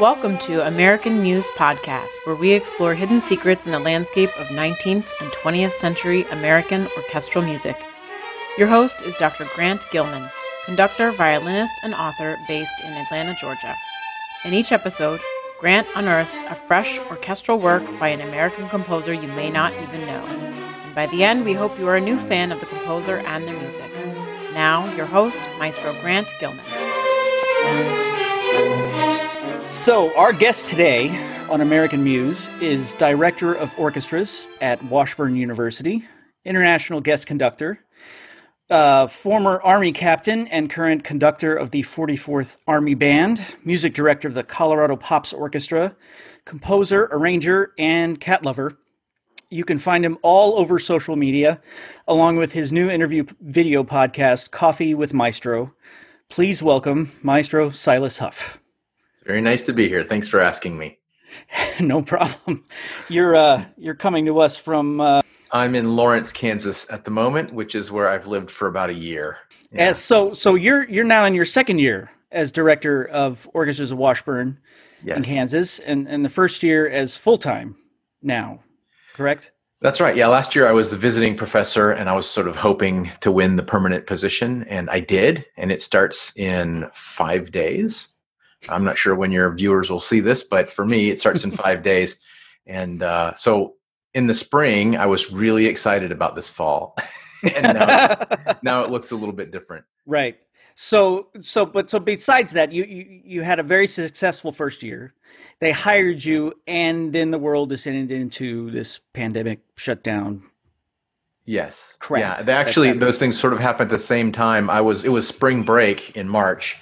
Welcome to American Muse Podcast, where we explore hidden secrets in the landscape of 19th and 20th century American orchestral music. Your host is Dr. Grant Gilman, conductor, violinist, and author based in Atlanta, Georgia. In each episode, Grant unearths a fresh orchestral work by an American composer you may not even know. And by the end, we hope you are a new fan of the composer and their music. Now, your host, Maestro Grant Gilman. So, our guest today on American Muse is Director of Orchestras at Washburn University, International Guest Conductor, former Army Captain and current conductor of the 44th Army Band, Music Director of the Colorado Pops Orchestra, composer, arranger, and cat lover. You can find him all over social media, along with his new interview video podcast, Coffee with Maestro. Please welcome Maestro Silas Huff. Very nice to be here. Thanks for asking me. No problem. You're coming to us from... I'm in Lawrence, Kansas at the moment, which is where I've lived for about a year. Yeah. So you're now in your second year as director of Orchestras of Washburn in Kansas, and the first year as full-time now, correct? That's right. Yeah, last year I was the visiting professor, and I was sort of hoping to win the permanent position, and I did, and it starts in 5 days. I'm not sure when your viewers will see this, but for me, it starts in 5 days. And so in the spring, I was really excited about this fall. And now it looks a little bit different. Right. So besides that, you had a very successful first year. They hired you, and then the world descended into this pandemic shutdown. Yes. Crap. Yeah. Those things sort of happened at the same time. It was spring break in March,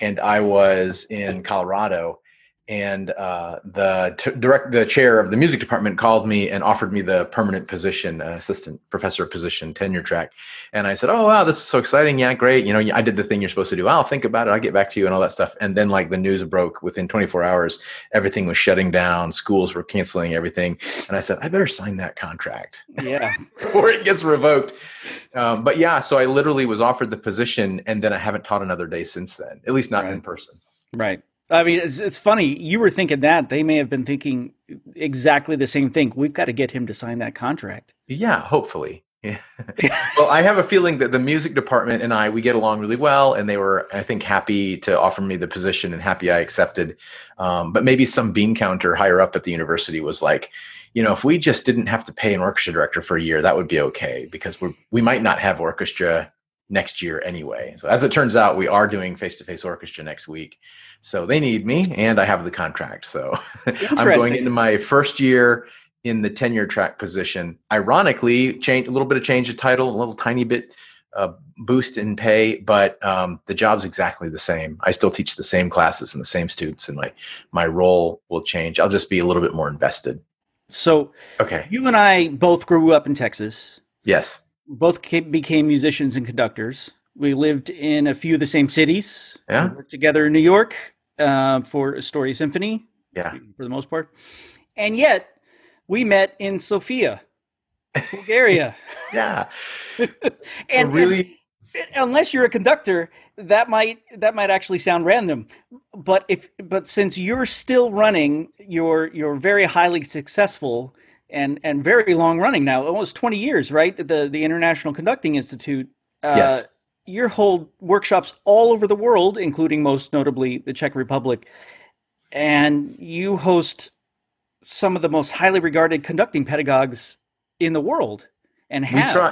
and I was in Colorado, and the chair of the music department called me and offered me the permanent position, assistant professor position, tenure track. And I said, "Oh wow, this is so exciting! Yeah, great. You know, I did the thing you're supposed to do. I'll think about it. I'll get back to you," and all that stuff. And then, like, the news broke within 24 hours, everything was shutting down. Schools were canceling everything. And I said, "I better sign that contract, before it gets revoked." So I literally was offered the position, and then I haven't taught another day since then. At least not in person. Right. I mean, it's funny. You were thinking that. They may have been thinking exactly the same thing. We've got to get him to sign that contract. Yeah, hopefully. Yeah. Well, I have a feeling that the music department and I, we get along really well. And they were, I think, happy to offer me the position and happy I accepted. But maybe some bean counter higher up at the university was like, you know, if we just didn't have to pay an orchestra director for a year, that would be okay, because we might not have orchestra next year anyway. So as it turns out, we are doing face-to-face orchestra next week. So they need me, and I have the contract. So I'm going into my first year in the tenure track position. Ironically, a little bit of change of title, a little tiny bit boost in pay, but the job's exactly the same. I still teach the same classes and the same students, and my role will change. I'll just be a little bit more invested. So You and I both grew up in Texas. Yes. Both became musicians and conductors. We lived in a few of the same cities. Yeah. We worked together in New York for Astoria Symphony. Yeah. For the most part. And yet we met in Sofia, Bulgaria. Yeah. And really, unless you're a conductor, that might actually sound random. But since you're still running your very highly successful and very long running now, almost 20 years, right? The International Conducting Institute. Yes. You hold workshops all over the world, including most notably the Czech Republic. And you host some of the most highly regarded conducting pedagogues in the world. And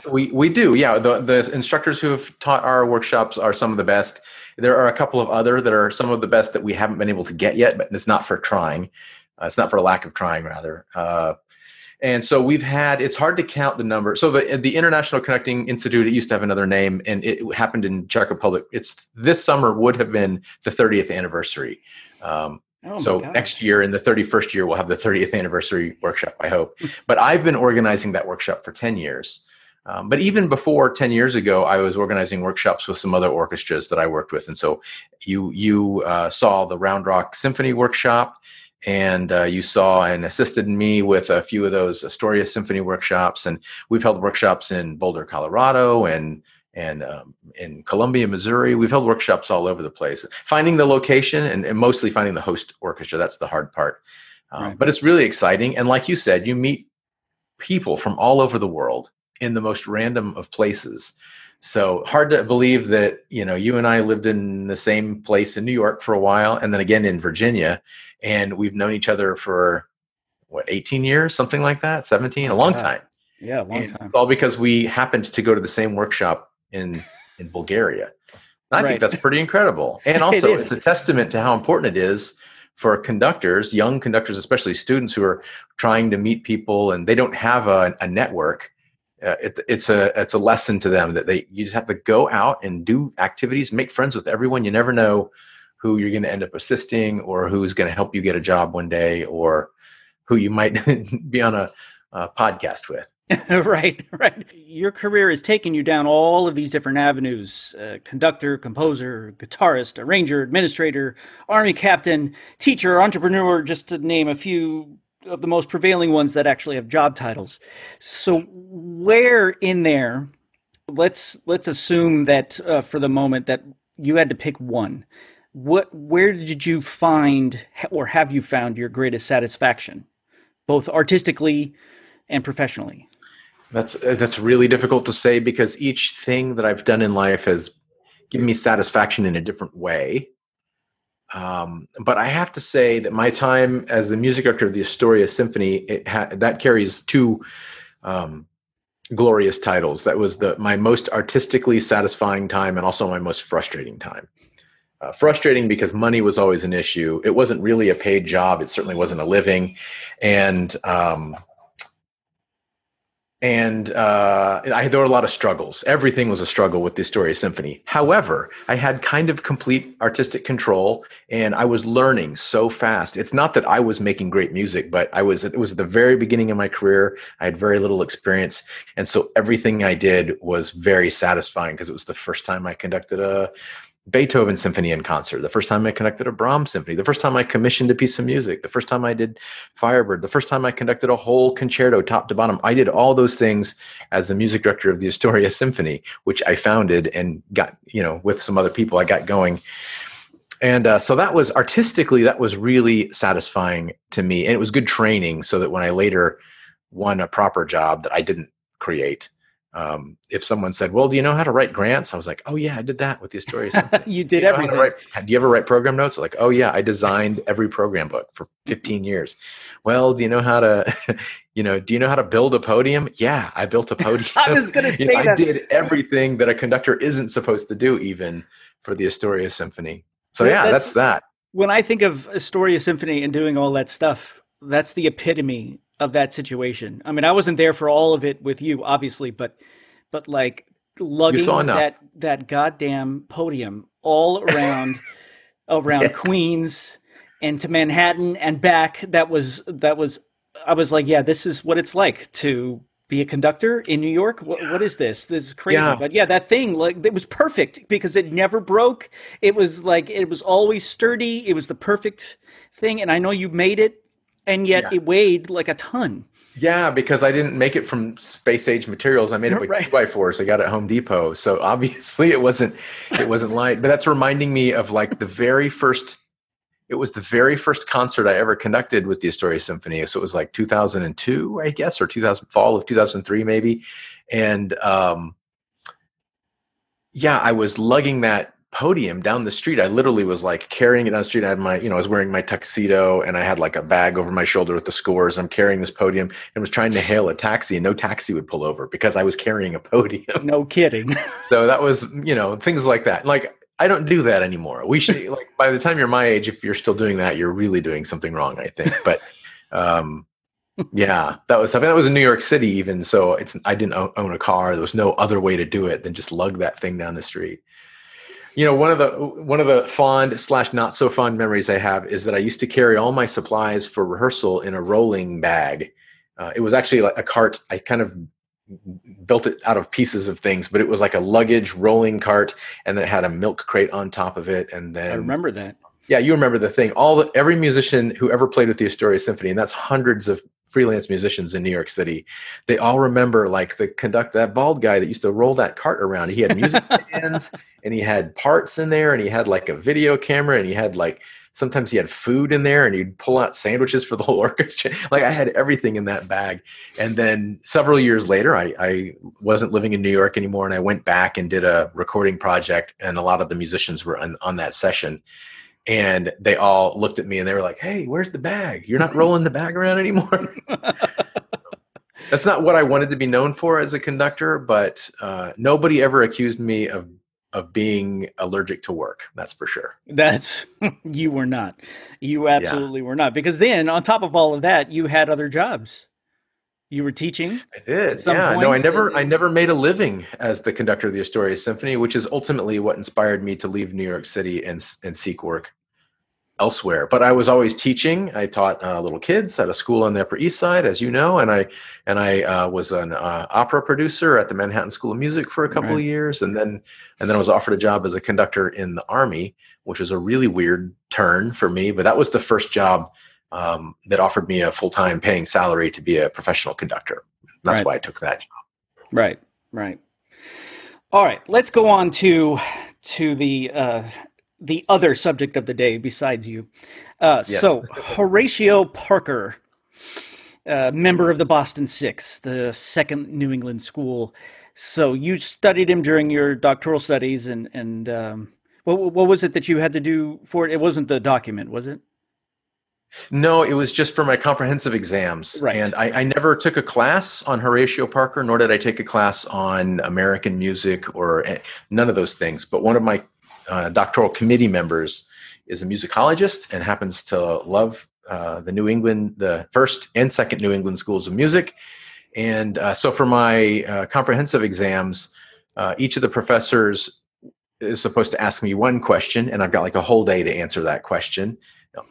we do. Yeah. The instructors who have taught our workshops are some of the best. There are a couple of other that are some of the best that we haven't been able to get yet, but it's not for lack of trying, rather. And so we've had, it's hard to count the number. So the International Conducting Institute, it used to have another name, and it happened in Czech Republic. It's this summer would have been the 30th anniversary. So next year, in the 31st year, we'll have the 30th anniversary workshop, I hope. But I've been organizing that workshop for 10 years. But even before 10 years ago, I was organizing workshops with some other orchestras that I worked with. And so you saw the Round Rock Symphony workshop, and you saw and assisted me with a few of those Astoria Symphony workshops. And we've held workshops in Boulder, Colorado, and in Columbia, Missouri. We've held workshops all over the place. Finding the location and mostly finding the host orchestra, that's the hard part. Right. But it's really exciting. And like you said, you meet people from all over the world in the most random of places. So hard to believe that, you and I lived in the same place in New York for a while, and then again in Virginia. And we've known each other for, 18 years, something like that, 17, a long time. Yeah, a long time. All because we happened to go to the same workshop in Bulgaria. And I think that's pretty incredible. And also it's a testament to how important it is for conductors, young conductors, especially students who are trying to meet people and they don't have a network. It's a lesson to them that you just have to go out and do activities, make friends with everyone. You never know who you're going to end up assisting, or who's going to help you get a job one day, or who you might be on a podcast with. Right. Your career has taken you down all of these different avenues: conductor, composer, guitarist, arranger, administrator, army captain, teacher, entrepreneur, just to name a few of the most prevailing ones that actually have job titles. So where in there, let's assume that for the moment that you had to pick one. Where did you find, or have you found, your greatest satisfaction, both artistically and professionally? That's really difficult to say, because each thing that I've done in life has given me satisfaction in a different way. But I have to say that my time as the music director of the Astoria Symphony, that carries two glorious titles. That was my most artistically satisfying time, and also my most frustrating time. Frustrating because money was always an issue. It wasn't really a paid job. It certainly wasn't a living. There were a lot of struggles. Everything was a struggle with the Astoria Symphony. However, I had kind of complete artistic control, and I was learning so fast. It's not that I was making great music, but it was at the very beginning of my career. I had very little experience. And so everything I did was very satisfying, because it was the first time I conducted a Beethoven symphony in concert, the first time I conducted a Brahms symphony, the first time I commissioned a piece of music, the first time I did Firebird, the first time I conducted a whole concerto top to bottom. I did all those things as the music director of the Astoria Symphony, which I founded and got, with some other people, I got going. And so that was artistically, that was really satisfying to me. And it was good training, so that when I later won a proper job that I didn't create, if someone said, well, do you know how to write grants? I was like, oh yeah, I did that with the Astoria Symphony. You did everything. Do you ever write program notes? Like, oh yeah, I designed every program book for 15 years. Well, do you know how to, do you know how to build a podium? Yeah, I built a podium. I was going to say that. I did everything that a conductor isn't supposed to do, even for the Astoria Symphony. So that's that. When I think of Astoria Symphony and doing all that stuff, that's the epitome of that situation. I mean, I wasn't there for all of it with you, obviously, but like lugging that goddamn podium all around yeah. Queens and to Manhattan and back. That was. I was like, yeah, this is what it's like to be a conductor in New York. What is this? This is crazy. Yeah. But yeah, that thing, it was perfect because it never broke. It was it was always sturdy. It was the perfect thing, and I know you made it. And yet it weighed like a ton. Yeah, because I didn't make it from space age materials. I made it with 2x4s. I got it at Home Depot. So obviously it wasn't light. But that's reminding me of it was the very first concert I ever conducted with the Astoria Symphony. So it was 2002, I guess, or fall of 2003 maybe. And I was lugging that podium down the street. I literally was carrying it down the street. I had my, I was wearing my tuxedo, and I had a bag over my shoulder with the scores. I'm carrying this podium and was trying to hail a taxi, and no taxi would pull over because I was carrying a podium. No kidding. So that was, things like that. I don't do that anymore. We should, by the time you're my age, if you're still doing that, you're really doing something wrong, I think. But Yeah, that was something that was in New York City even. So I didn't own a car. There was no other way to do it than just lug that thing down the street. You know, one of the fond / not so fond memories I have is that I used to carry all my supplies for rehearsal in a rolling bag. It was actually like a cart. I kind of built it out of pieces of things, but it was like a luggage rolling cart, and then it had a milk crate on top of it. And then I remember that. Yeah, you remember the thing. Every musician who ever played with the Astoria Symphony, and that's hundreds of freelance musicians in New York City, they all remember like that bald guy that used to roll that cart around. He had music stands and he had parts in there, and he had like a video camera, and he had like, sometimes he had food in there, and he'd pull out sandwiches for the whole orchestra. Like, I had everything in that bag. And then several years later, I wasn't living in New York anymore, and I went back and did a recording project, and a lot of the musicians were on that session. And they all looked at me and they were like, "Hey, where's the bag? You're not rolling the bag around anymore." That's not what I wanted to be known for as a conductor, but nobody ever accused me of being allergic to work. That's for sure. You were not. You absolutely were not. Because then on top of all of that, you had other jobs. You were teaching. I did. Yeah. No, I never made a living as the conductor of the Astoria Symphony, which is ultimately what inspired me to leave New York City and seek work elsewhere. But I was always teaching. I taught little kids at a school on the Upper East Side, as you know, and I was an opera producer at the Manhattan School of Music for a couple of years, and then I was offered a job as a conductor in the Army, which was a really weird turn for me. But that was the first job that offered me a full-time paying salary to be a professional conductor. That's why I took that job. Right. All right, let's go on to the other subject of the day besides you. Yes. So Horatio Parker, member of the Boston Six, the second New England school. So you studied him during your doctoral studies, and what was it that you had to do for it? It wasn't the document, was it? No, it was just for my comprehensive exams. Right. And I never took a class on Horatio Parker, nor did I take a class on American music or none of those things. But one of my doctoral committee members is a musicologist and happens to love the first and second New England schools of music. And so for my comprehensive exams, each of the professors is supposed to ask me one question, and I've got like a whole day to answer that question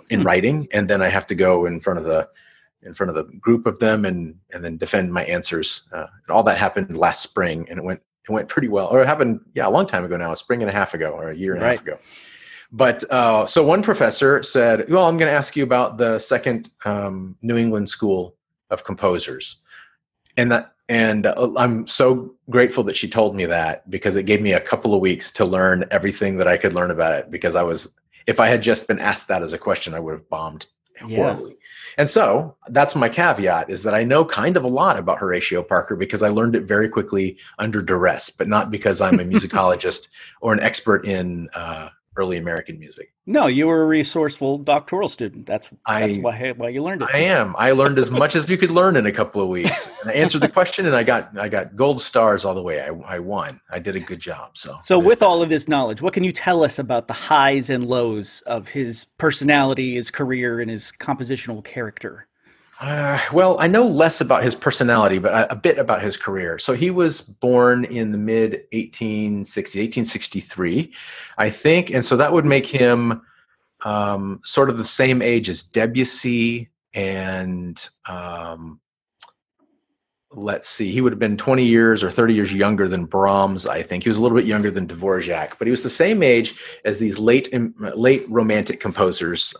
in writing, and then I have to go in front of the group of them and then defend my answers. And all that happened last spring, and it went pretty well. Or it happened, a long time ago now, a spring and a half ago, or a year and a half ago. But so one professor said, "Well, I'm going to ask you about the second New England school of composers," and I'm so grateful that she told me that, because it gave me a couple of weeks to learn everything that I could learn about it, because I was. If I had just been asked that as a question, I would have bombed horribly. Yeah. And so that's my caveat, is that I know kind of a lot about Horatio Parker because I learned it very quickly under duress, but not because I'm a musicologist or an expert in early American music. No, you were a resourceful doctoral student. That's why you learned it. I am. I learned as much as you could learn in a couple of weeks. And I answered the question, and I got gold stars all the way. I won. I did a good job. So with all of this knowledge, what can you tell us about the highs and lows of his personality, his career, and his compositional character? Well, I know less about his personality, but a bit about his career. So he was born in the mid 1863, I think. And so that would make him sort of the same age as Debussy. And let's see, he would have been 20 years or 30 years younger than Brahms, I think. He was a little bit younger than Dvorak, but he was the same age as these late Romantic composers.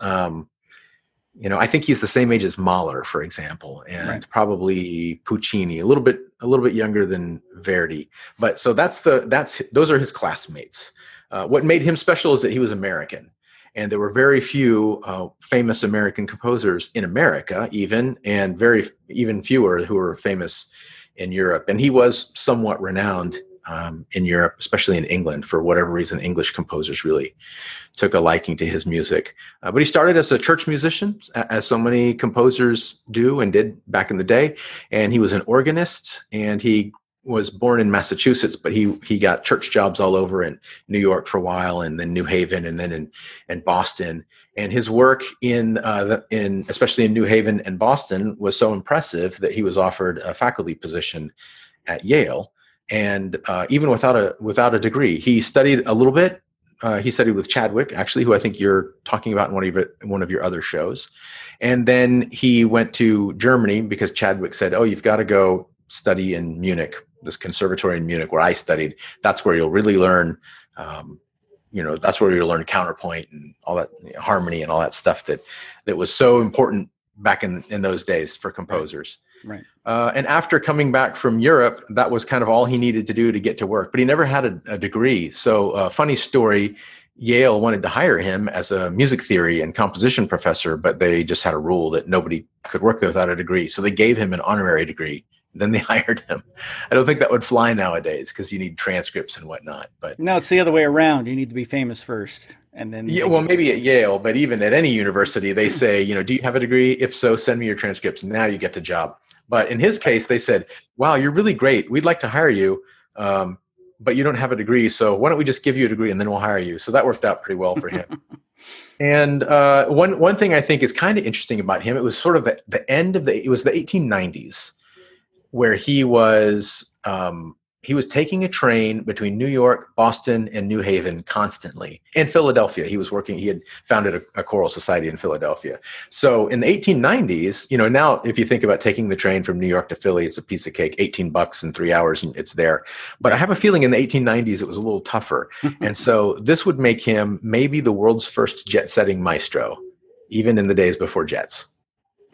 I think he's the same age as Mahler, for example, and probably Puccini, a little bit younger than Verdi. But so those are his classmates. What made him special is that he was American, and there were very few famous American composers in America, and even fewer who were famous in Europe. And he was somewhat renowned in Europe, especially in England. For whatever reason, English composers really took a liking to his music. But he started as a church musician, as so many composers do and did back in the day. And he was an organist, and he was born in Massachusetts, but he got church jobs all over in New York for a while, and then New Haven, and then in Boston. And his work especially in New Haven and Boston was so impressive that he was offered a faculty position at Yale. And even without a degree, he studied a little bit. He studied with Chadwick, actually, who I think you're talking about in one of your other shows. And then he went to Germany because Chadwick said, "Oh, you've got to go study in Munich, this conservatory in Munich where I studied. That's where you'll really learn." That's where you learn counterpoint and all that, harmony and all that stuff that was so important back in those days for composers. Right. And after coming back from Europe, that was kind of all he needed to do to get to work. But he never had a degree. So funny story, Yale wanted to hire him as a music theory and composition professor, but they just had a rule that nobody could work there without a degree. So they gave him an honorary degree. Then they hired him. I don't think that would fly nowadays because you need transcripts and whatnot. But no, it's the other way around. You need to be famous first, and then maybe at Yale, but even at any university, they say, do you have a degree? If so, send me your transcripts. Now you get the job. But in his case, they said, "Wow, you're really great. We'd like to hire you, but you don't have a degree. So why don't we just give you a degree and then we'll hire you?" So that worked out pretty well for him. And one thing I think is kind of interesting about him, it was sort of the end of the 1890s. Where he was taking a train between New York, Boston, and New Haven constantly. And Philadelphia, he had founded a choral society in Philadelphia. So in the 1890s, now if you think about taking the train from New York to Philly, it's a piece of cake, $18 in 3 hours, and it's there. But I have a feeling in the 1890s, it was a little tougher. And so this would make him maybe the world's first jet-setting maestro, even in the days before jets.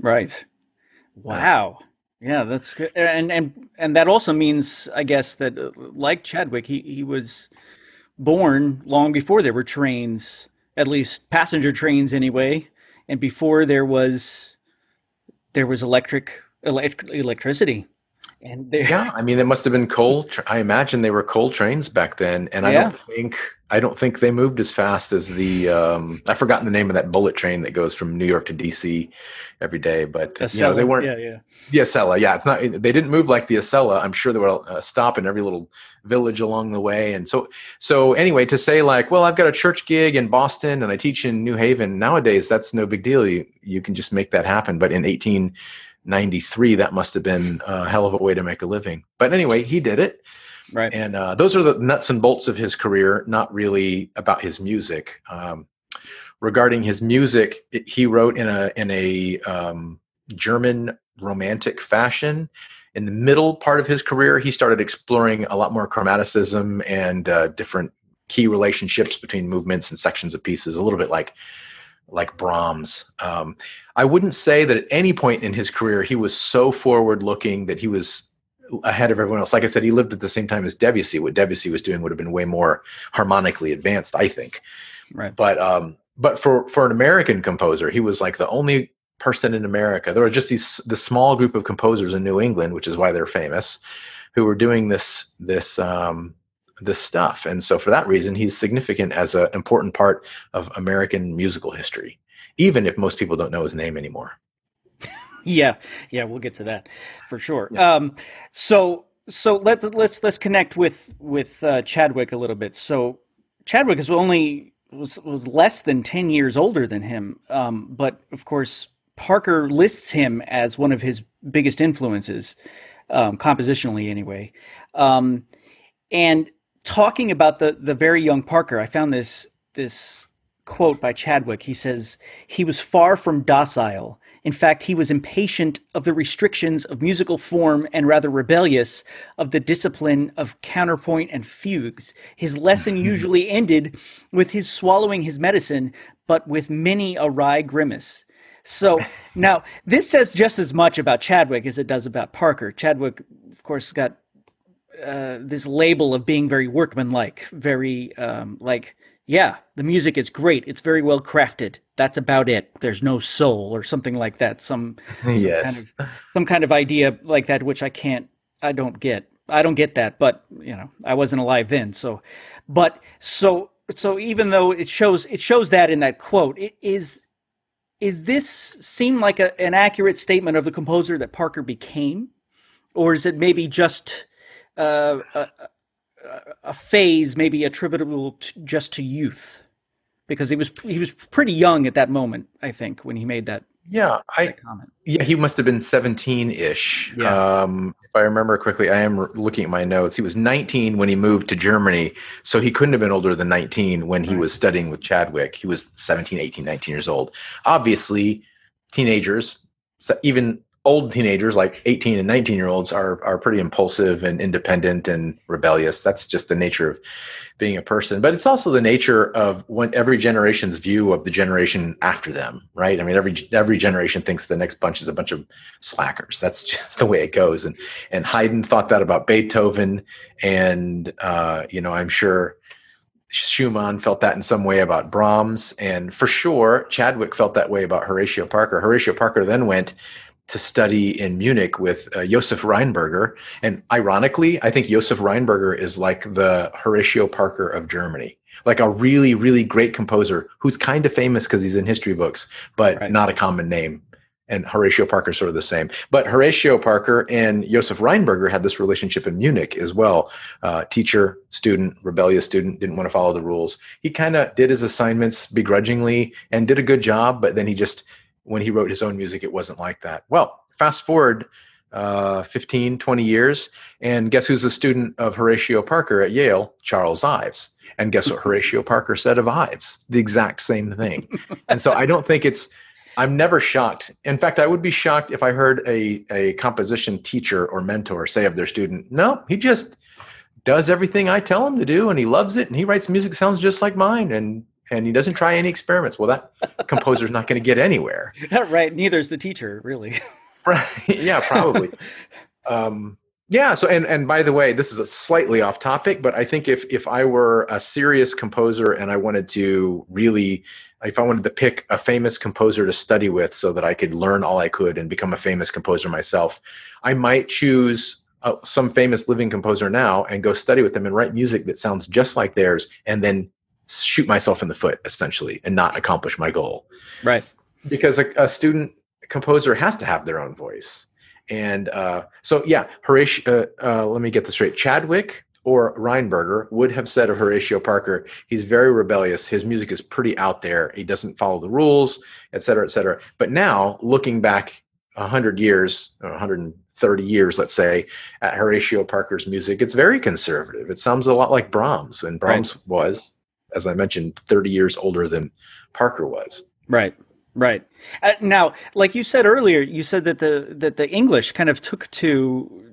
Right. Wow. Yeah, that's good. And that also means, I guess, that like Chadwick, he was born long before there were trains, at least passenger trains anyway, and before there was electricity. And it must have been coal. I imagine they were coal trains back then, and I don't think they moved as fast as the I've forgotten the name of that bullet train that goes from New York to DC every day, but Acela, they weren't. Yeah. The Acela, yeah, it's not. They didn't move like the Acela. I'm sure there were a stop in every little village along the way, and so anyway, to say like, well, I've got a church gig in Boston and I teach in New Haven nowadays, that's no big deal. You can just make that happen, but in 1893, that must have been a hell of a way to make a living. But anyway, he did it. Right. And those are the nuts and bolts of his career, not really about his music. Regarding his music, he wrote in a German romantic fashion. In the middle part of his career, he started exploring a lot more chromaticism and different key relationships between movements and sections of pieces, a little bit like Brahms. I wouldn't say that at any point in his career, he was so forward-looking that he was ahead of everyone else. Like I said, he lived at the same time as Debussy. What Debussy was doing would have been way more harmonically advanced, I think. Right. But for an American composer, he was like the only person in America. There were just the small group of composers in New England, which is why they're famous, who were doing this stuff. And so for that reason, he's significant as an important part of American musical history, even if most people don't know his name anymore. Yeah, we'll get to that for sure. Yeah. So let's connect with Chadwick a little bit. So Chadwick was less than 10 years older than him, but of course Parker lists him as one of his biggest influences, compositionally anyway. And talking about the very young Parker, I found this quote by Chadwick. He says, "He was far from docile. In fact, he was impatient of the restrictions of musical form and rather rebellious of the discipline of counterpoint and fugues. His lesson usually ended with his swallowing his medicine, but with many a wry grimace." So now this says just as much about Chadwick as it does about Parker. Chadwick, of course, got this label of being very workmanlike, very the music is great. It's very well crafted. That's about it. There's no soul or something like that. Some kind of idea like that, which I don't get. I don't get that, but I wasn't alive then. So even though it shows that in that quote, is this seem like an accurate statement of the composer that Parker became, or is it maybe just a phase maybe attributable just to youth, because he was pretty young at that moment, I think, when he made that. Yeah, that comment. Yeah, he must have been 17-ish. Yeah. If I remember correctly, I am looking at my notes. He was 19 when he moved to Germany, so he couldn't have been older than 19 when he was studying with Chadwick. He was 17, 18, 19 years old. Obviously, teenagers, even old teenagers like 18 and 19-year-olds are pretty impulsive and independent and rebellious. That's just the nature of being a person. But it's also the nature of every generation's view of the generation after them, right? I mean, every generation thinks the next bunch is a bunch of slackers. That's just the way it goes. And Haydn thought that about Beethoven. And, I'm sure Schumann felt that in some way about Brahms. And for sure, Chadwick felt that way about Horatio Parker. Horatio Parker then went to study in Munich with Josef Rheinberger. And ironically, I think Josef Rheinberger is like the Horatio Parker of Germany, like a really, really great composer who's kind of famous because he's in history books, but not a common name. And Horatio Parker sort of the same. But Horatio Parker and Josef Rheinberger had this relationship in Munich as well. Teacher, student, rebellious student, didn't want to follow the rules. He kind of did his assignments begrudgingly and did a good job, but then he just... when he wrote his own music, it wasn't like that. Well, fast forward 15, 20 years, and guess who's a student of Horatio Parker at Yale? Charles Ives. And guess what Horatio Parker said of Ives? The exact same thing. And so I don't think I'm never shocked. In fact, I would be shocked if I heard a composition teacher or mentor say of their student, no, he just does everything I tell him to do, and he loves it, and he writes music that sounds just like mine, and he doesn't try any experiments. Well, that composer's not going to get anywhere. Right. Neither is the teacher, really. Right. Yeah, probably. Yeah. So, and by the way, this is a slightly off topic, but I think if I were a serious composer and I wanted to really, if I wanted to pick a famous composer to study with so that I could learn all I could and become a famous composer myself, I might choose some famous living composer now and go study with them and write music that sounds just like theirs, and then shoot myself in the foot essentially and not accomplish my goal. Right. Because a student composer has to have their own voice. And so yeah, Horatio, let me get this straight. Chadwick or Rheinberger would have said of Horatio Parker, he's very rebellious. His music is pretty out there. He doesn't follow the rules, et cetera, et cetera. But now looking back 100 years, 130 years, let's say, at Horatio Parker's music, it's very conservative. It sounds a lot like Brahms, and Brahms was, as I mentioned, 30 years older than Parker was. Right, right. Now, like you said earlier, you said that the English kind of took to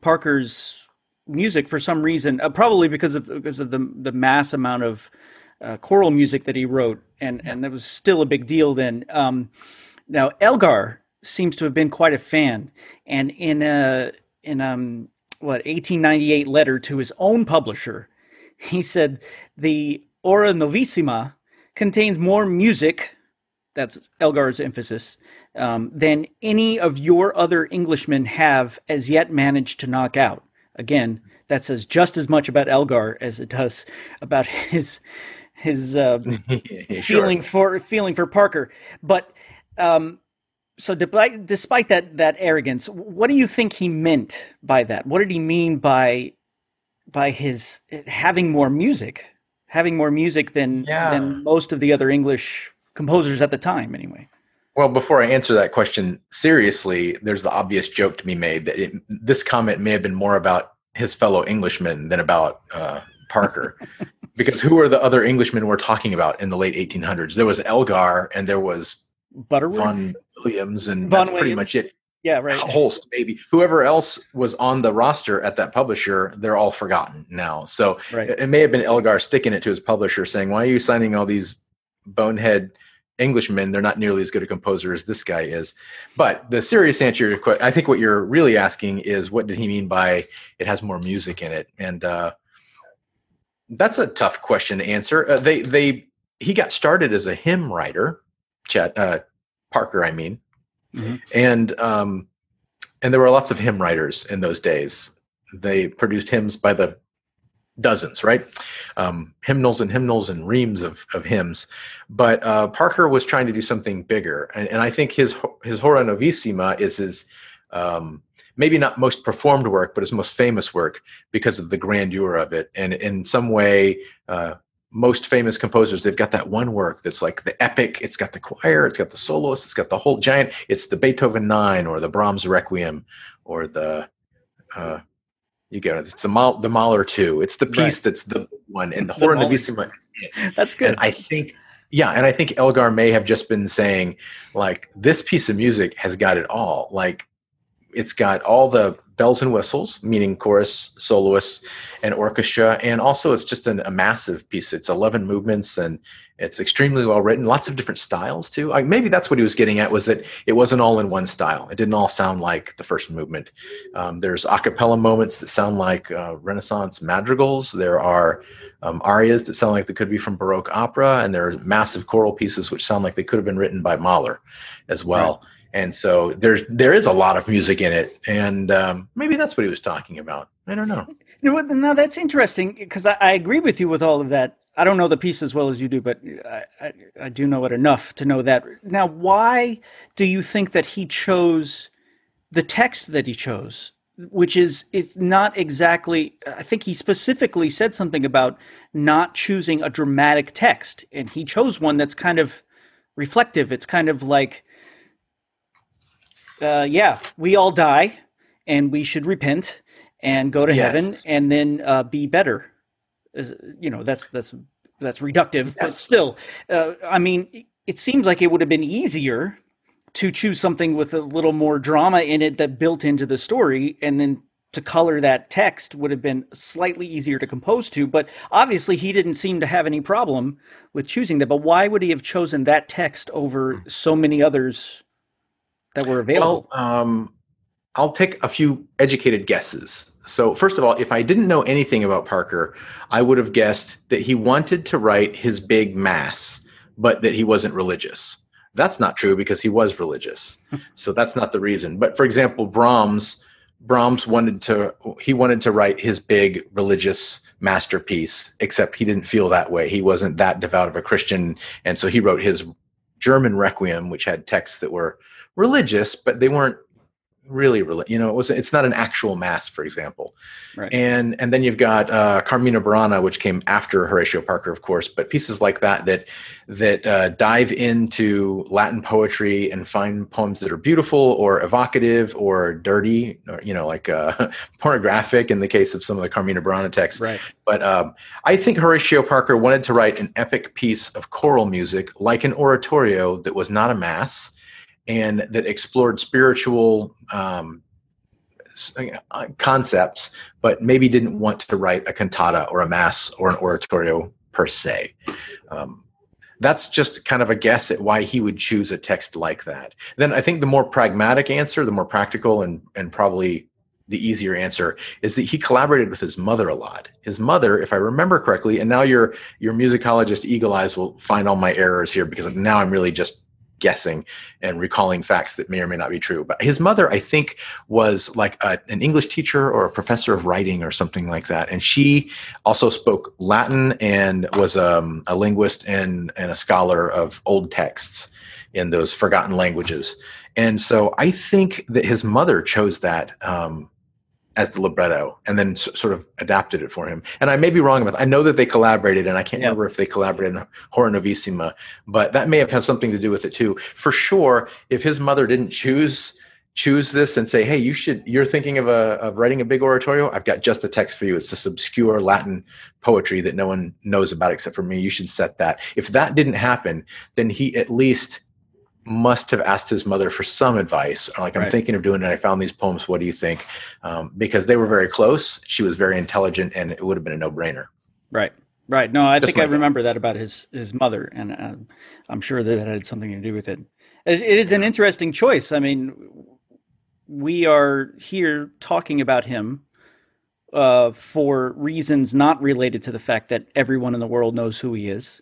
Parker's music for some reason, probably because of the mass amount of choral music that he wrote, and that was still a big deal then. Now, Elgar seems to have been quite a fan, and in 1898 letter to his own publisher, he said, the Hora Novissima contains more music, that's Elgar's emphasis, than any of your other Englishmen have as yet managed to knock out. Again, that says just as much about Elgar as it does about his sure. feeling for Parker. But so despite that arrogance, what do you think he meant by that? What did he mean by his having more music than most of the other English composers at the time, anyway? Well, before I answer that question seriously, there's the obvious joke to be made that this comment may have been more about his fellow Englishmen than about Parker, because who are the other Englishmen we're talking about in the late 1800s? There was Elgar, and there was Butterworth, John Williams, and that's pretty much it. Yeah, right. Holst, maybe. Whoever else was on the roster at that publisher, they're all forgotten now. So It may have been Elgar sticking it to his publisher saying, why are you signing all these bonehead Englishmen? They're not nearly as good a composer as this guy is. But the serious answer to your question, I think what you're really asking is, what did he mean by it has more music in it? And that's a tough question to answer. He got started as a hymn writer, Parker, I mean. Mm-hmm. And there were lots of hymn writers in those days. They produced hymns by the dozens, right? Hymnals and reams of hymns. But Parker was trying to do something bigger. And I think his Hora Novissima is his maybe not most performed work, but his most famous work because of the grandeur of it. And in some way, most famous composers, they've got that one work that's like the epic. It's got the choir, it's got the soloist, it's got the whole giant. It's the Beethoven 9 or the Brahms Requiem or the, you get it. It's the Mahler 2. It's the piece that's the one, and the Hora Novissima. That's good. And I think, and I think Elgar may have just been saying, like, this piece of music has got it all. Like, it's got all the bells and whistles, meaning chorus, soloists, and orchestra, and also it's just a massive piece. It's 11 movements, and it's extremely well written. Lots of different styles too. Like, maybe that's what he was getting at, was that it wasn't all in one style. It didn't all sound like the first movement. There's a cappella moments that sound like Renaissance madrigals. There are arias that sound like they could be from Baroque opera, and there are massive choral pieces which sound like they could have been written by Mahler as well. Right. And so there is a lot of music in it, and maybe that's what he was talking about. I don't know. You know what? Now that's interesting, because I agree with you with all of that. I don't know the piece as well as you do, but I do know it enough to know that. Now, why do you think that he chose the text that he chose, which is not exactly – I think he specifically said something about not choosing a dramatic text, and he chose one that's kind of reflective. It's kind of like – we all die, and we should repent and go to heaven, and then be better. You know, that's reductive, but still, I mean, it seems like it would have been easier to choose something with a little more drama in it that built into the story, and then to color that text would have been slightly easier to compose to. But obviously, he didn't seem to have any problem with choosing that. But why would he have chosen that text over so many others that were available? Well, I'll take a few educated guesses. So first of all, if I didn't know anything about Parker, I would have guessed that he wanted to write his big mass, but that he wasn't religious. That's not true, because he was religious. So that's not the reason. But for example, Brahms wanted to write his big religious masterpiece, except he didn't feel that way. He wasn't that devout of a Christian. And so he wrote his German Requiem, which had texts that were religious, but they weren't really religious. You know, it's not an actual mass, for example. Right. And then you've got Carmina Burana, which came after Horatio Parker, of course, but pieces like that dive into Latin poetry and find poems that are beautiful or evocative or dirty, or, you know, like pornographic in the case of some of the Carmina Burana texts. Right. But I think Horatio Parker wanted to write an epic piece of choral music, like an oratorio, that was not a mass, and that explored spiritual concepts, but maybe didn't want to write a cantata or a mass or an oratorio per se. That's just kind of a guess at why he would choose a text like that. Then I think the more pragmatic answer, the more practical and probably the easier answer, is that he collaborated with his mother a lot. His mother, if I remember correctly, and now your musicologist Eagle Eyes will find all my errors here, because now I'm really just guessing and recalling facts that may or may not be true. But his mother, I think, was like an English teacher or a professor of writing or something like that. And she also spoke Latin and was a linguist and a scholar of old texts in those forgotten languages. And so I think that his mother chose that as the libretto, and then sort of adapted it for him. And I may be wrong about it. I know that they collaborated, and I can't remember if they collaborated in Hora Novissima, but that may have had something to do with it too. For sure, if his mother didn't choose this and say, hey, you're thinking of writing a big oratorio, I've got just the text for you. It's this obscure Latin poetry that no one knows about except for me. You should set that. If that didn't happen, then he at least must have asked his mother for some advice. Like, I'm thinking of doing it. I found these poems. What do you think? Because they were very close. She was very intelligent, and it would have been a no-brainer. Right. Right. No, I just think I remember that about his mother, and I'm sure that had something to do with it. It is an interesting choice. I mean, we are here talking about him for reasons not related to the fact that everyone in the world knows who he is.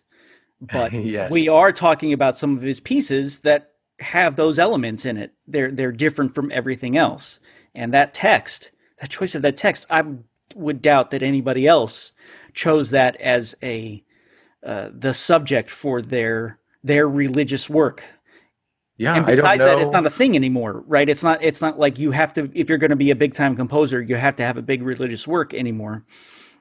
But we are talking about some of his pieces that have those elements in it. They're different from everything else. And that text, that choice of that text, I would doubt that anybody else chose that as the subject for their religious work. Yeah, and besides, I don't know. That, it's not a thing anymore, right? It's not like you have to, if you're going to be a big time composer, you have to have a big religious work anymore.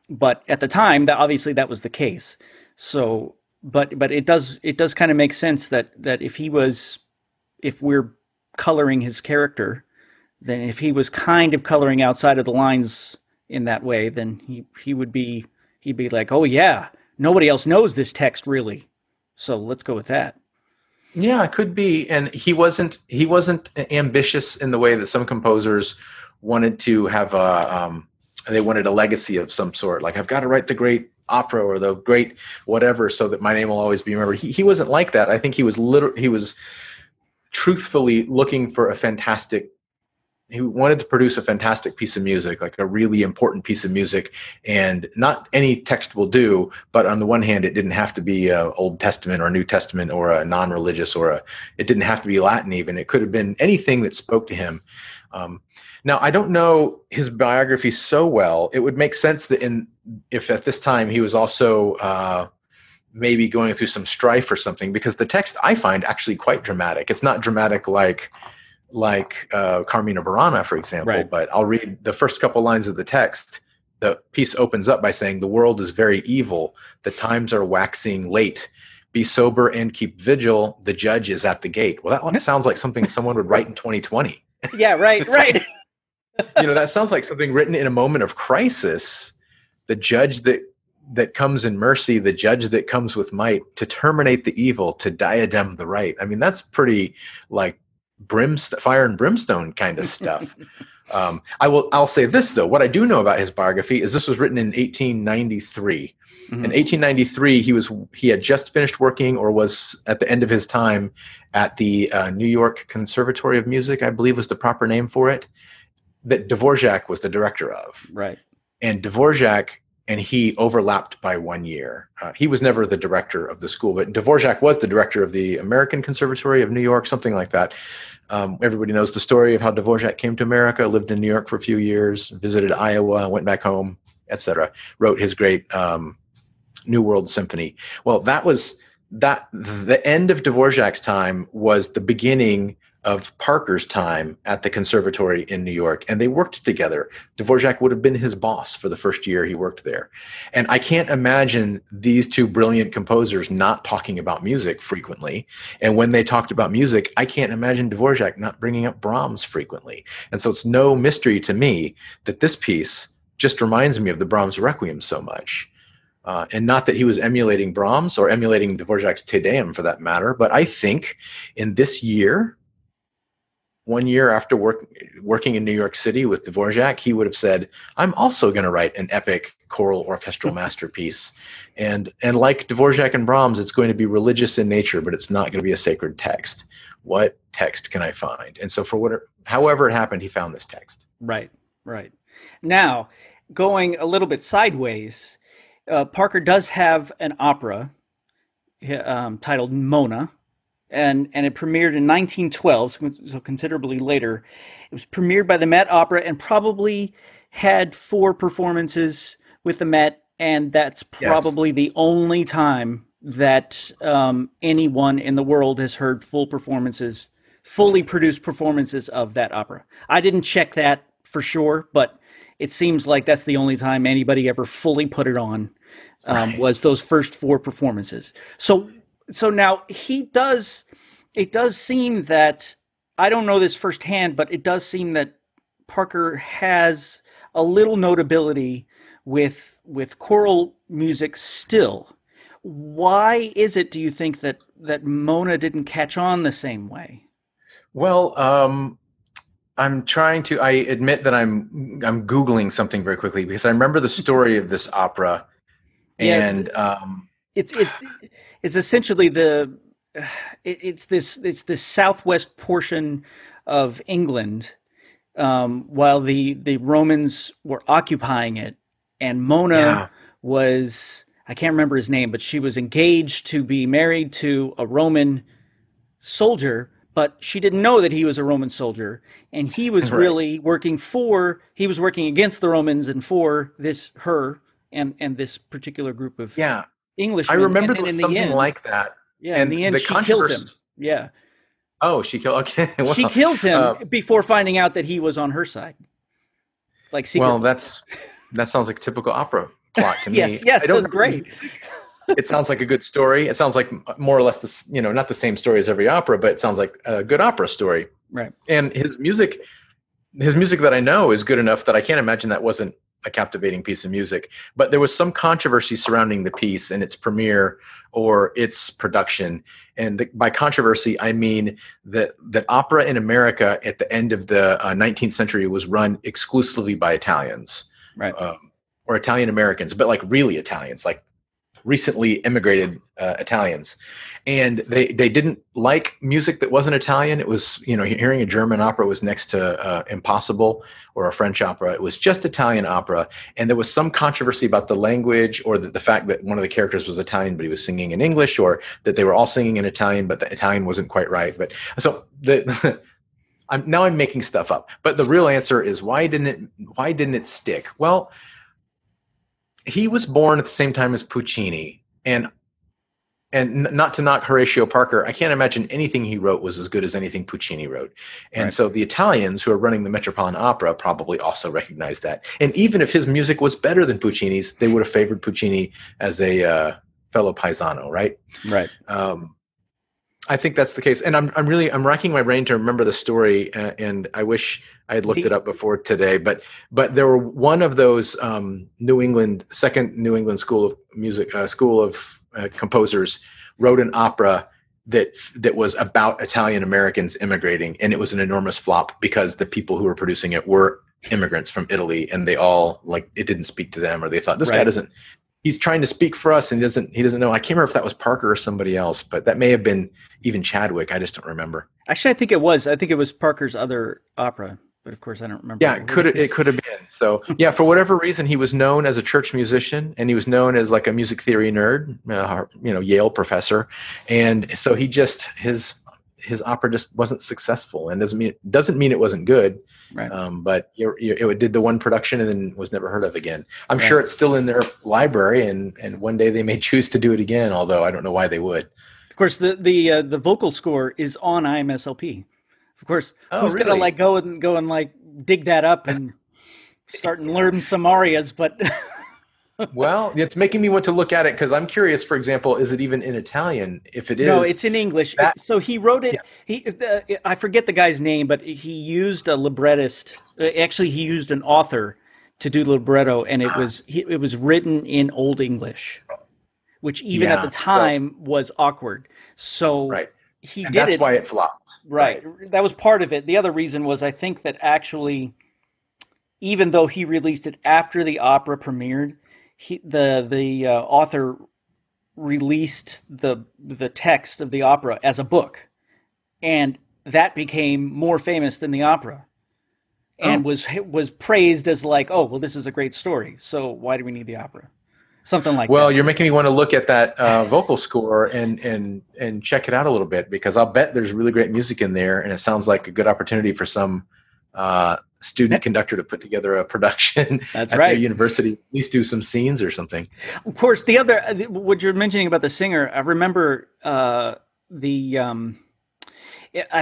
But at the time, that obviously that was the case. So, but it does kind of make sense that if we're coloring his character, then if he was kind of coloring outside of the lines in that way, then he'd be like, oh yeah, nobody else knows this text really, so let's go with that. Yeah, it could be. And he wasn't ambitious in the way that some composers wanted to have they wanted a legacy of some sort, like I've got to write the great opera or the great whatever so that my name will always be remembered. He wasn't like that. I think he was truthfully looking for he wanted to produce a fantastic piece of music, like a really important piece of music, and not any text will do. But on the one hand, it didn't have to be a Old Testament or a New Testament or a non-religious it didn't have to be Latin even. It could have been anything that spoke to him. Now, I don't know his biography so well. It would make sense that if at this time he was also maybe going through some strife or something, because the text I find actually quite dramatic. It's not dramatic like Carmina Burana, for example, right. But I'll read the first couple lines of the text. The piece opens up by saying, "The world is very evil. The times are waxing late. Be sober and keep vigil. The judge is at the gate." Well, that sounds like something someone would write in 2020. Yeah, right. That sounds like something written in a moment of crisis. The judge that comes in mercy, the judge that comes with might, to terminate the evil, to diadem the right. I mean, that's pretty fire and brimstone kind of stuff. I'll say this though. What I do know about his biography is this was written in 1893. Mm-hmm. In 1893, he had just finished working, or was at the end of his time, at the New York Conservatory of Music, I believe was the proper name for it, that Dvorak was the director of. Right. And Dvorak and he overlapped by 1 year. He was never the director of the school, but Dvorak was the director of the American Conservatory of New York, something like that. Everybody knows the story of how Dvorak came to America, lived in New York for a few years, visited Iowa, went back home, etc. Wrote his great New World Symphony. Well, the end of Dvorak's time was the beginning of Parker's time at the conservatory in New York, and they worked together. Dvorak would have been his boss for the first year he worked there. And I can't imagine these two brilliant composers not talking about music frequently. And when they talked about music, I can't imagine Dvorak not bringing up Brahms frequently. And so it's no mystery to me that this piece just reminds me of the Brahms Requiem so much. And not that he was emulating Brahms or emulating Dvorak's Te Deum for that matter, but I think in this year, 1 year after working in New York City with Dvorak, he would have said, "I'm also going to write an epic choral orchestral masterpiece." And like Dvorak and Brahms, it's going to be religious in nature, but it's not going to be a sacred text. What text can I find? And so however it happened, he found this text. Right. Now, going a little bit sideways, Parker does have an opera titled Mona. And it premiered in 1912, so considerably later. It was premiered by the Met Opera and probably had 4 performances with the Met, and that's probably the only time that anyone in the world has heard fully produced performances of that opera. I didn't check that for sure, but it seems like that's the only time anybody ever fully put it on, was those first 4 performances. So now it does seem that, I don't know this firsthand, but it does seem that Parker has a little notability with choral music still. Why is it, do you think, that Mona didn't catch on the same way? Well, I admit that I'm Googling something very quickly because I remember the story of this opera and... It's essentially it's this southwest portion of England, while the Romans were occupying it, and Mona was, I can't remember his name, but she was engaged to be married to a Roman soldier, but she didn't know that he was a Roman soldier, and he was really working against the Romans and for her and this particular group of Englishman. I remember there was something like that. Yeah, and in the end, she kills him. Yeah. Oh, she killed. Okay, wow. She kills him before finding out that he was on her side. Like, secretly. Well, that sounds like a typical opera plot to me. Yes, that's great. It sounds like a good story. It sounds like more or less this, not the same story as every opera, but it sounds like a good opera story. Right. And his music that I know is good enough that I can't imagine that wasn't a captivating piece of music. But there was some controversy surrounding the piece and its premiere or its production. And by controversy, I mean that opera in America at the end of the 19th century was run exclusively by Italians, right? Or Italian Americans, but like really Italians, like recently immigrated Italians. And they didn't like music that wasn't Italian. It was, hearing a German opera was next to impossible, or a French opera. It was just Italian opera. And there was some controversy about the language, or the fact that one of the characters was Italian, but he was singing in English, or that they were all singing in Italian, but the Italian wasn't quite right. But so I'm making stuff up, but the real answer is why didn't it stick? Well, he was born at the same time as Puccini, and not to knock Horatio Parker, I can't imagine anything he wrote was as good as anything Puccini wrote. And right. So the Italians who are running the Metropolitan Opera probably also recognized that. And even if his music was better than Puccini's, they would have favored Puccini as a fellow paisano, right? Right. I think that's the case. And I'm racking my brain to remember the story, and I wish I had looked it up before today, but there were one of those New England school of music, composers wrote an opera that was about Italian Americans immigrating, and it was an enormous flop because the people who were producing it were immigrants from Italy, and they all, like, it didn't speak to them, or they thought this guy doesn't. He's trying to speak for us, and he doesn't know. I can't remember if that was Parker or somebody else, but that may have been even Chadwick. I just don't remember. Actually, I think it was Parker's other opera, but of course I don't remember. Yeah, it could have been. So yeah, for whatever reason, he was known as a church musician, and he was known as like a music theory nerd, Yale professor, and so he just his opera just wasn't successful, and doesn't mean it wasn't good. Right. But it did the one production and then was never heard of again. I'm sure it's still in their library, and one day they may choose to do it again, although I don't know why they would. Of course, the vocal score is on IMSLP. Of course, who's going to like go and like dig that up and start and learn some arias, but... Well, it's making me want to look at it because I'm curious. For example, is it even in Italian? If it is, no, it's in English. So he wrote it. Yeah. He I forget the guy's name, but he used a librettist. Actually, he used an author to do libretto, and it was written in Old English, which even at the time was awkward. So he and did that's it. That's why it flopped. Right, that was part of it. The other reason was I think that actually, even though he released it after the opera premiered. The author released the text of the opera as a book, and that became more famous than the opera, and was praised as like, oh, well, this is a great story, so why do we need the opera? Something like that. Well, you're making me want to look at that vocal score and check it out a little bit, because I'll bet there's really great music in there, and it sounds like a good opportunity for some student conductor to put together a production at their university, at least do some scenes or something. Of course, the other, what you're mentioning about the singer, I remember I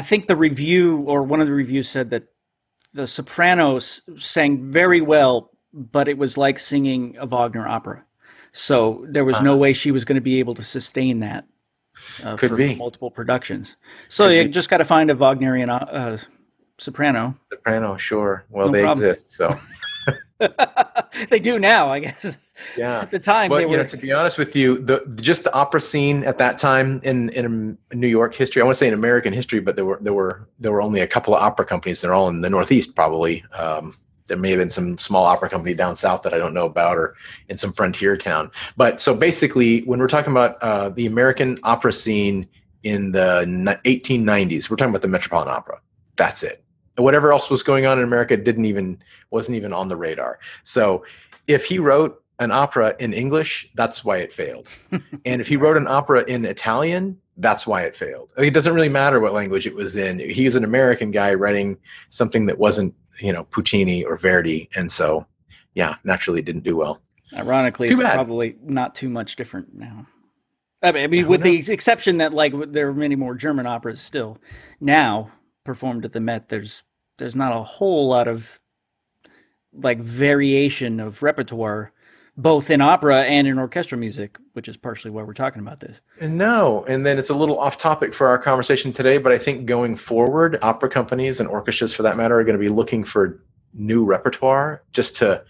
think the review or one of the reviews said that the sopranos sang very well, but it was like singing a Wagner opera. So there was no way she was going to be able to sustain that for multiple productions. So you just got to find a Wagnerian soprano, sure. Well, no, they problem. Exist, so they do now, I guess. Yeah, at the time, but to be honest with you, the opera scene at that time in New York history, I want to say in American history, but there were only a couple of opera companies. They're all in the Northeast, probably. There may have been some small opera company down south that I don't know about, or in some frontier town. But so basically, when we're talking about the American opera scene in the 1890s, we're talking about the Metropolitan Opera. That's it. Whatever else was going on in America wasn't even on the radar. So if he wrote an opera in English, that's why it failed. And if he wrote an opera in Italian, that's why it failed. It doesn't really matter what language it was in. He was an American guy writing something that wasn't, Puccini or Verdi. And so, naturally it didn't do well. Ironically, it's probably not too much different now. I mean with the exception that, like, there are many more German operas still now performed at the Met. There's not a whole lot of, like, variation of repertoire, both in opera and in orchestral music, which is partially why we're talking about this. And then it's a little off topic for our conversation today, but I think going forward, opera companies and orchestras, for that matter, are going to be looking for new repertoire just to,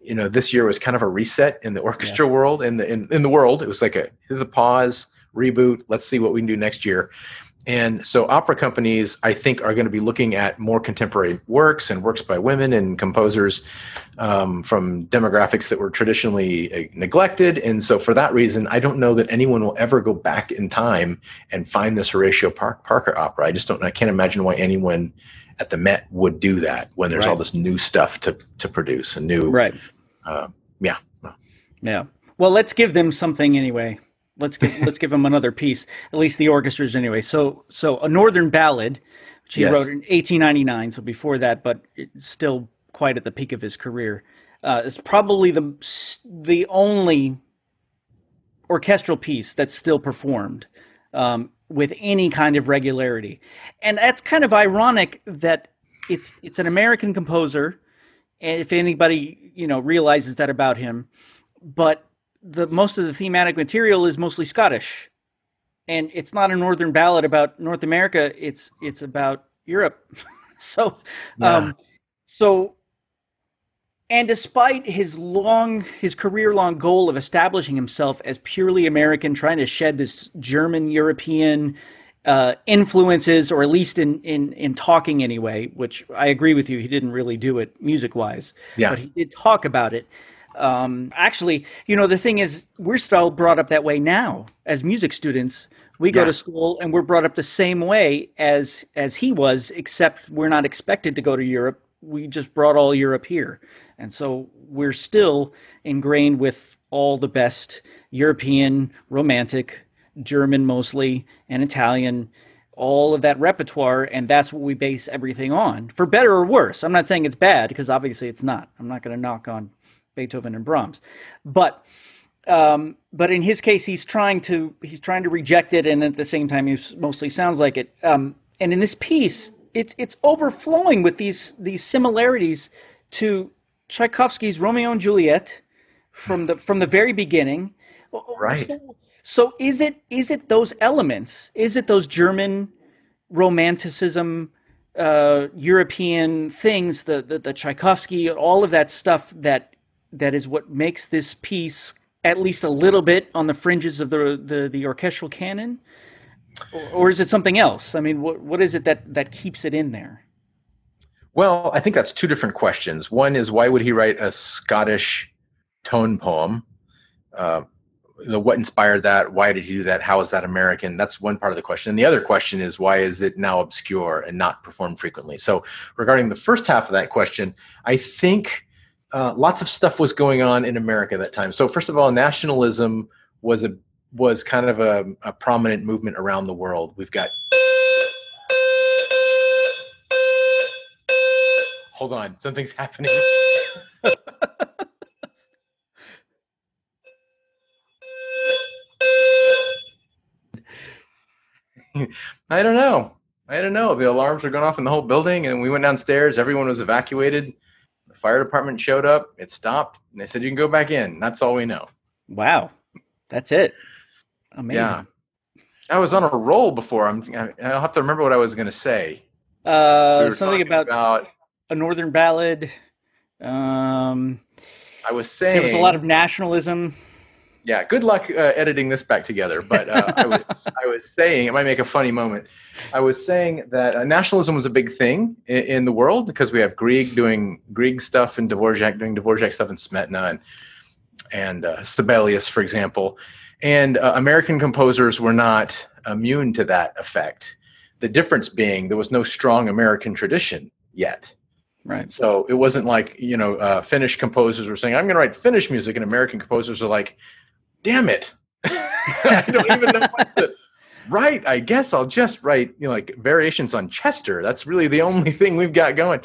you know, this year was kind of a reset in the orchestra world, and in the world. It was like a pause, reboot, let's see what we can do next year. And so opera companies, I think, are going to be looking at more contemporary works and works by women and composers from demographics that were traditionally neglected. And so for that reason, I don't know that anyone will ever go back in time and find this Horatio Parker opera. I can't imagine why anyone at the Met would do that when there's all this new stuff to produce and new. Right. Yeah. Well, let's give them something anyway. Let's give him another piece, at least the orchestras anyway. So a Northern Ballad, which he wrote in 1899, so before that, but still quite at the peak of his career, is probably the only orchestral piece that's still performed with any kind of regularity. And that's kind of ironic that it's an American composer, and if anybody, you know, realizes that about him, but the most of the thematic material is mostly Scottish, and it's not a Northern Ballad about North America. It's about Europe. And despite his career long goal of establishing himself as purely American, trying to shed this German European influences, or at least in talking anyway, which I agree with you, he didn't really do it music wise, but he did talk about it. Actually, you know, the thing is, we're still brought up that way now as music students. We go to school and we're brought up the same way as he was, except we're not expected to go to Europe. We just brought all Europe here. And so we're still ingrained with all the best European, romantic, German mostly, and Italian, all of that repertoire, and that's what we base everything on, for better or worse. I'm not saying it's bad, because obviously it's not. I'm not going to knock on Beethoven and Brahms, but in his case, he's trying to reject it, and at the same time, he mostly sounds like it. And in this piece, it's overflowing with these similarities to Tchaikovsky's Romeo and Juliet from the very beginning. Right. So is it those elements? Is it those German romanticism, European things, the Tchaikovsky, all of that stuff that is what makes this piece at least a little bit on the fringes of the orchestral canon? Or is it something else? I mean, what is it that keeps it in there? Well, I think that's two different questions. One is, why would he write a Scottish tone poem? What inspired that? Why did he do that? How is that American? That's one part of the question. And the other question is, why is it now obscure and not performed frequently? So regarding the first half of that question, I think lots of stuff was going on in America at that time. So first of all, nationalism was kind of a prominent movement around the world. We've got... Hold on, something's happening. I don't know. The alarms were going off in the whole building, and we went downstairs. Everyone was evacuated. The fire department showed up, it stopped, and they said, you can go back in. That's all we know. Wow. That's it. Amazing. Yeah. I was on a roll before. I'll have to remember what I was going to say. We something about a Northern Ballad. I was saying... There was a lot of nationalism. Yeah, good luck editing this back together. But I was saying, it might make a funny moment. I was saying that nationalism was a big thing in the world, because we have Grieg doing Grieg stuff, and Dvorak doing Dvorak stuff, and Smetana and Sibelius, for example. And American composers were not immune to that effect. The difference being, there was no strong American tradition yet. Right. So it wasn't like, you know, Finnish composers were saying, I'm going to write Finnish music, and American composers are like, damn it. I don't even know what to write. I guess I'll just write, you know, like variations on Chester. That's really the only thing we've got going.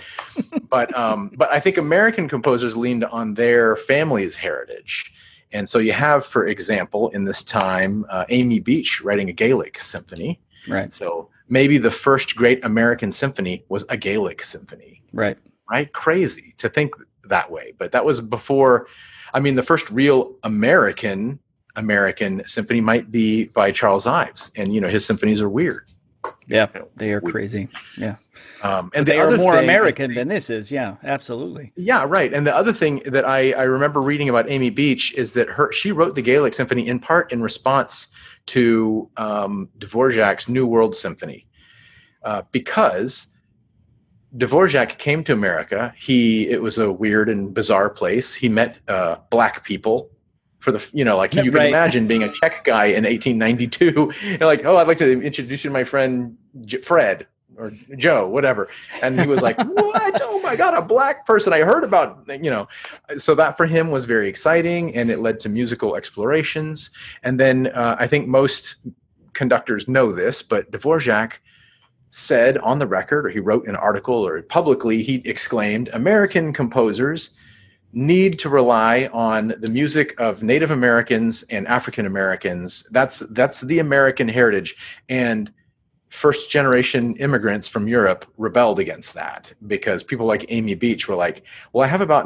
But I think American composers leaned on their family's heritage And so you have, for example, in this time, Amy Beach writing a Gaelic symphony. Right. So maybe the first great American symphony was a Gaelic symphony. Right. Right. Crazy to think that way. But that was before, I mean, the first real American symphony might be by Charles Ives. And, you know, his symphonies are weird. Yeah, they are crazy. Yeah. And they are more American than this is. Yeah, absolutely. Yeah, right. And the other thing that I remember reading about Amy Beach is that she wrote the Gaelic Symphony in part in response to Dvorak's New World Symphony, because Dvorak came to America. It was a weird and bizarre place. He met black people. For the, you know, like you can right. imagine being a Czech guy in 1892 and like, oh, I'd like to introduce you to my friend Fred or Joe, whatever. And he was like, what? Oh my God, a black person. I heard about, you know, so that for him was very exciting, and it led to musical explorations. And then I think most conductors know this, but Dvorak said on the record, or he wrote an article, or publicly, he exclaimed, American composers need to rely on the music of Native Americans and African Americans. That's the American heritage. And first generation immigrants from Europe rebelled against that, because people like Amy Beach were like, well, I have about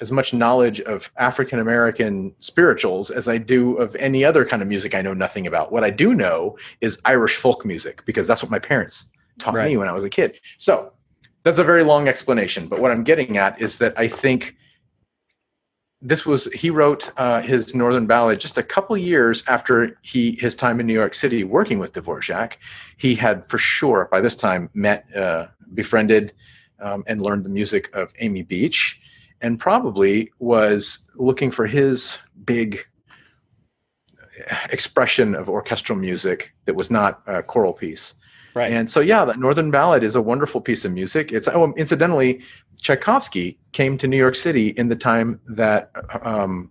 as much knowledge of African American spirituals as I do of any other kind of music I know nothing about. What I do know is Irish folk music, because that's what my parents taught right. me when I was a kid. So that's a very long explanation, but what I'm getting at is that I think he wrote his Northern Ballad just a couple years after his time in New York City working with Dvorak. He had, for sure, by this time met, befriended, and learned the music of Amy Beach, and probably was looking for his big expression of orchestral music that was not a choral piece. Right. And so, yeah, that Northern Ballad is a wonderful piece of music. It's incidentally, Tchaikovsky came to New York City in the time that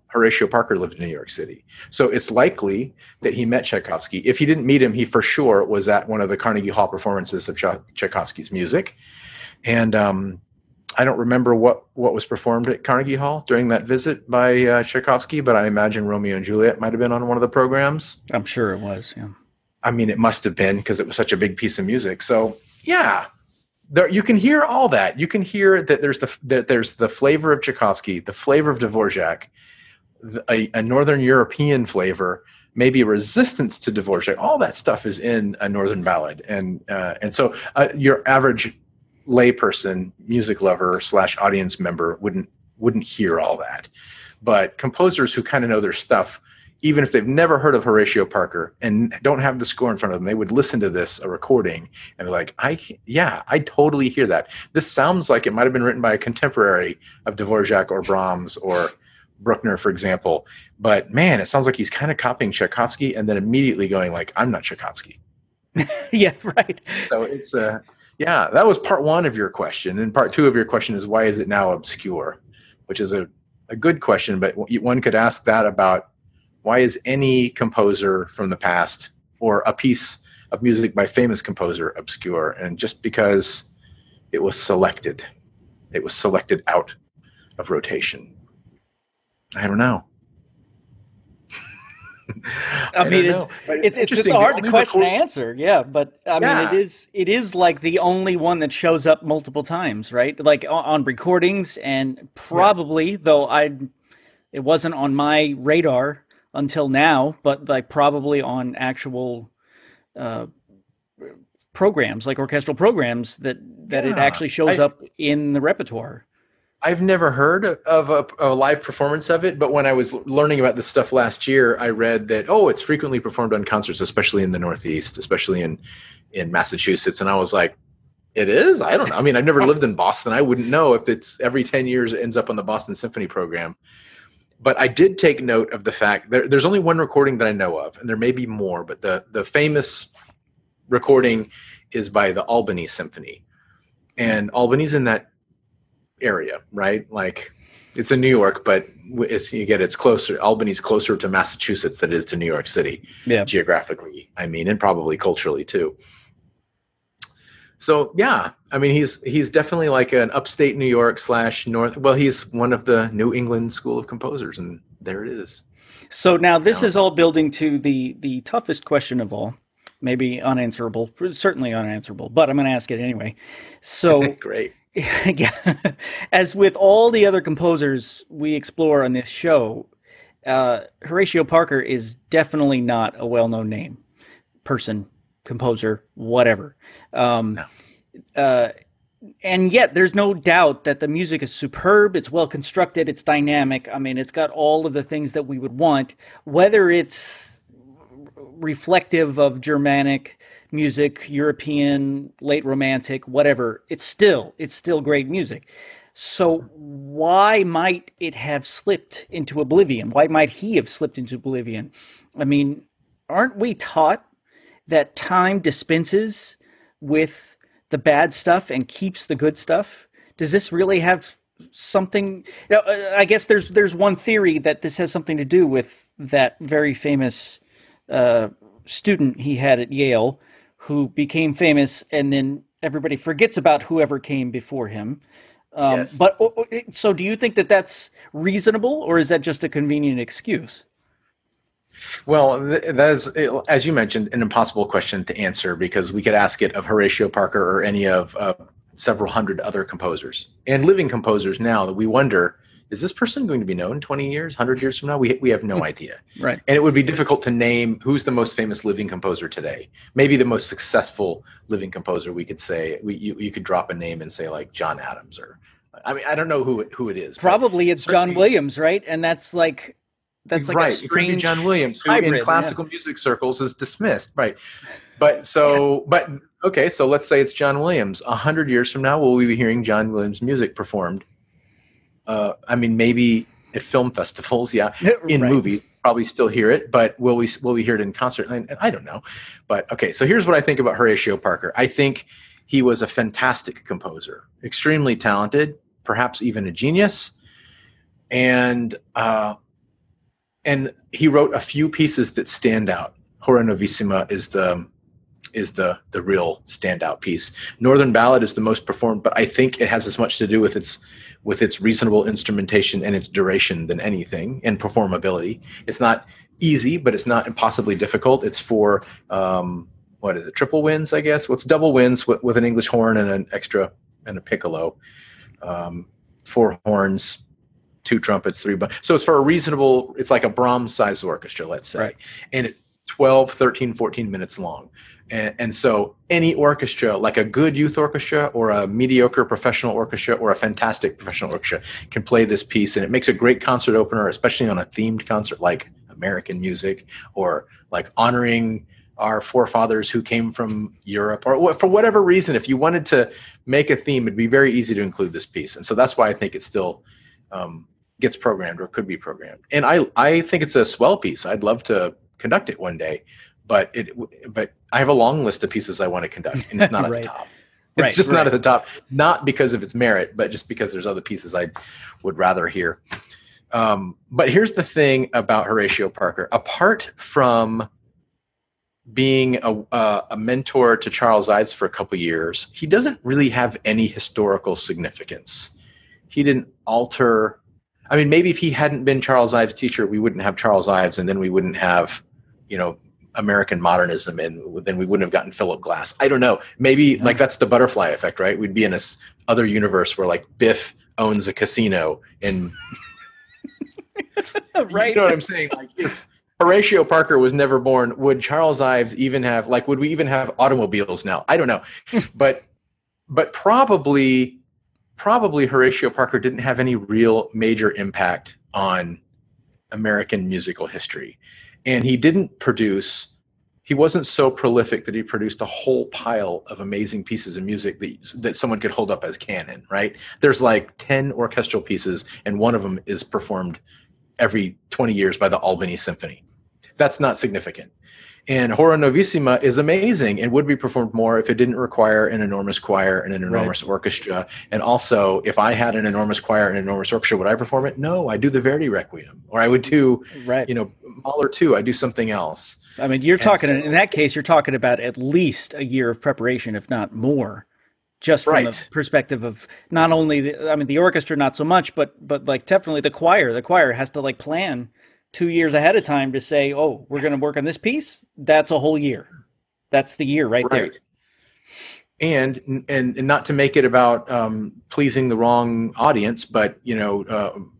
Horatio Parker lived in New York City. So it's likely that he met Tchaikovsky. If he didn't meet him, he for sure was at one of the Carnegie Hall performances of Tchaikovsky's music. And I don't remember what was performed at Carnegie Hall during that visit by Tchaikovsky, but I imagine Romeo and Juliet might have been on one of the programs. I'm sure it was, yeah. I mean, it must have been, because it was such a big piece of music. So, yeah, there, you can hear all that. You can hear that there's the flavor of Tchaikovsky, the flavor of Dvorak, a Northern European flavor, maybe a resistance to Dvorak. All that stuff is in a Northern Ballad, and so your average layperson, music lover / audience member wouldn't hear all that. But composers who kind of know their stuff, even if they've never heard of Horatio Parker and don't have the score in front of them, they would listen to a recording, and they're like, I totally hear that. This sounds like it might have been written by a contemporary of Dvorak or Brahms or Bruckner, for example. But man, it sounds like he's kind of copying Tchaikovsky and then immediately going like, I'm not Tchaikovsky. Yeah, right. So it's, that was part one of your question. And part two of your question is, why is it now obscure? Which is a good question, but one could ask that about, why is any composer from the past or a piece of music by famous composer obscure? And just because it was selected out of rotation. I don't know. I mean, it's a hard question to answer. Yeah. But I mean, it is like the only one that shows up multiple times, right? Like on recordings, and probably, yes, though it wasn't on my radar until now, but like probably on actual programs, like orchestral programs, that it actually shows up in the repertoire. I've never heard of a live performance of it, but when I was learning about this stuff last year, I read that, it's frequently performed on concerts, especially in the Northeast, especially in Massachusetts. And I was like, it is? I don't know. I mean, I've never lived in Boston. I wouldn't know if it's every 10 years it ends up on the Boston Symphony program. But I did take note of the fact there's only one recording that I know of, and there may be more, but the famous recording is by the Albany Symphony. And Albany's in that area, right? Like, it's in New York, but it's closer. Albany's closer to Massachusetts than it is to New York City, geographically, I mean, and probably culturally too. So, yeah, I mean, he's definitely like an upstate New York / North. Well, he's one of the New England school of composers, and there it is. So now this is all building to the toughest question of all, maybe unanswerable, certainly unanswerable, but I'm going to ask it anyway. So great. Yeah, as with all the other composers we explore on this show, Horatio Parker is definitely not a well-known name, person, composer, whatever. And yet there's no doubt that the music is superb. It's well constructed. It's dynamic. I mean, it's got all of the things that we would want, whether it's reflective of Germanic music, European, late Romantic, whatever. It's still great music. So why might it have slipped into oblivion? Why might he have slipped into oblivion? I mean, aren't we taught that time dispenses with the bad stuff and keeps the good stuff? Does this really have something? You know, I guess there's one theory that this has something to do with that very famous student he had at Yale who became famous, and then everybody forgets about whoever came before him. Yes. But so do you think that that's reasonable, or is that just a convenient excuse? Well, that is, as you mentioned, an impossible question to answer, because we could ask it of Horatio Parker or any of several hundred other composers and living composers now that we wonder, is this person going to be known 20 years, 100 years from now? We have no idea. Right. And it would be difficult to name who's the most famous living composer today. Maybe the most successful living composer, we could say, you could drop a name and say like John Adams, or, I mean, I don't know who it is. Probably it's John Williams, right? And that's like... That's like right. It could be John Williams, who hybrid, in classical music circles is dismissed. Right. But so, but okay, so let's say it's John Williams. 100 years from now, will we be hearing John Williams music performed? I mean, maybe at film festivals, yeah, in movies, probably still hear it. But will we hear it in concert? I don't know. But okay, so here's what I think about Horatio Parker. I think he was a fantastic composer, extremely talented, perhaps even a genius, And he wrote a few pieces that stand out. Hora Novissima is the real standout piece. Northern Ballad is the most performed, but I think it has as much to do with its reasonable instrumentation and its duration than anything, and performability. It's not easy, but it's not impossibly difficult. It's for what is it? Triple winds, I guess. Well, it's double winds with an English horn and an extra and a piccolo. 4 horns. 2 trumpets, 3 so it's for a reasonable, it's like a Brahms size orchestra, let's say. Right. And it's 12, 13, 14 minutes long. And so any orchestra, like a good youth orchestra or a mediocre professional orchestra or a fantastic professional orchestra, can play this piece, and it makes a great concert opener, especially on a themed concert like American music, or like honoring our forefathers who came from Europe, or for whatever reason. If you wanted to make a theme, it'd be very easy to include this piece. And so that's why I think it's still gets programmed, or could be programmed. And I think it's a swell piece. I'd love to conduct it one day, but I have a long list of pieces I want to conduct, and it's not right at the top. It's right, just right. Not at the top, not because of its merit, but just because there's other pieces I would rather hear. But here's the thing about Horatio Parker. Apart from being a mentor to Charles Ives for a couple years, he doesn't really have any historical significance. He didn't alter. I mean, maybe if he hadn't been Charles Ives' teacher, we wouldn't have Charles Ives, and then we wouldn't have, American modernism, and then we wouldn't have gotten Philip Glass. I don't know. Maybe like that's the butterfly effect, right? We'd be in this other universe where like Biff owns a casino, and right. You know what I'm saying? Like if Horatio Parker was never born, would Charles Ives even have would we even have automobiles now? I don't know, but probably. Probably Horatio Parker didn't have any real major impact on American musical history. And he wasn't so prolific that he produced a whole pile of amazing pieces of music that someone could hold up as canon, right? There's like 10 orchestral pieces, and one of them is performed every 20 years by the Albany Symphony. That's not significant. And Hora Novissima is amazing and would be performed more if it didn't require an enormous choir and an enormous orchestra. And also, if I had an enormous choir and an enormous orchestra, would I perform it? No, I do the Verdi Requiem, or I would do, Mahler 2. I do something else. I mean, you're talking in that case, you're talking about at least a year of preparation, if not more. just from the perspective of not only the orchestra, not so much, but like definitely the choir has to like plan 2 years ahead of time to say, oh, we're going to work on this piece. That's a whole year. That's the year right there. And not to make it about pleasing the wrong audience, but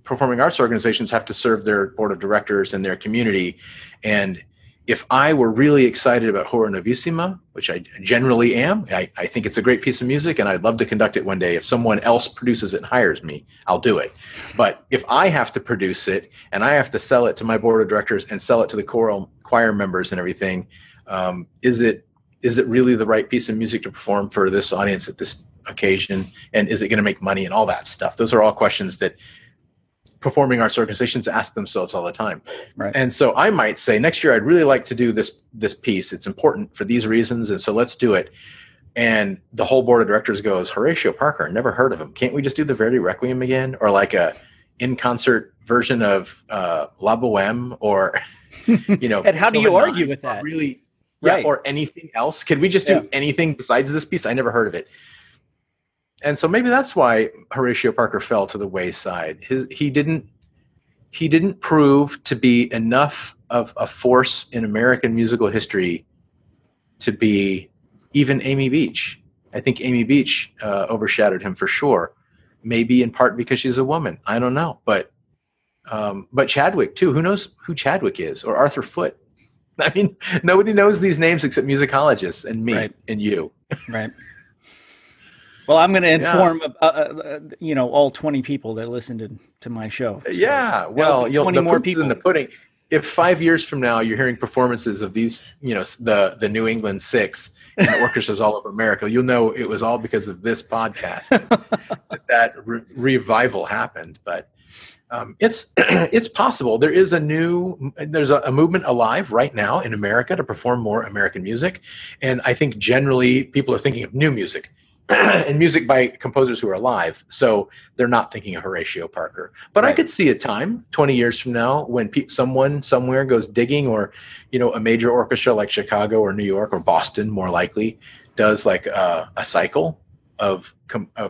performing arts organizations have to serve their board of directors and their community. And if I were really excited about Hora Novissima, which I generally am, I think it's a great piece of music, and I'd love to conduct it one day. If someone else produces it and hires me, I'll do it. But if I have to produce it and I have to sell it to my board of directors and sell it to the choir members and everything, is it really the right piece of music to perform for this audience at this occasion? And is it going to make money and all that stuff? Those are all questions that performing arts organizations ask themselves all the time. Right. And so I might say, next year, I'd really like to do this piece. It's important for these reasons. And so let's do it. And the whole board of directors goes, Horatio Parker, never heard of him. Can't we just do the Verdi Requiem again? Or like a in-concert version of La Boheme or, and how do you argue with that? Really? Yeah, right. Or anything else. Can we just do anything besides this piece? I never heard of it. And so maybe that's why Horatio Parker fell to the wayside. He didn't prove to be enough of a force in American musical history to be even Amy Beach. I think Amy Beach overshadowed him for sure. Maybe in part because she's a woman. I don't know. But Chadwick too. Who knows who Chadwick is? Or Arthur Foote. I mean, nobody knows these names except musicologists and me and you. Right. Well, I'm going to inform, all 20 people that listened to my show. So yeah. Well, you'll have more people in the pudding. If 5 years from now you're hearing performances of these, the New England Six and the orchestras all over America, you'll know it was all because of this podcast that revival happened. But it's possible. There's a movement alive right now in America to perform more American music. And I think generally people are thinking of new music and music by composers who are alive. So they're not thinking of Horatio Parker, but I could see a time 20 years from now when someone somewhere goes digging, or, a major orchestra like Chicago or New York or Boston more likely does like a cycle of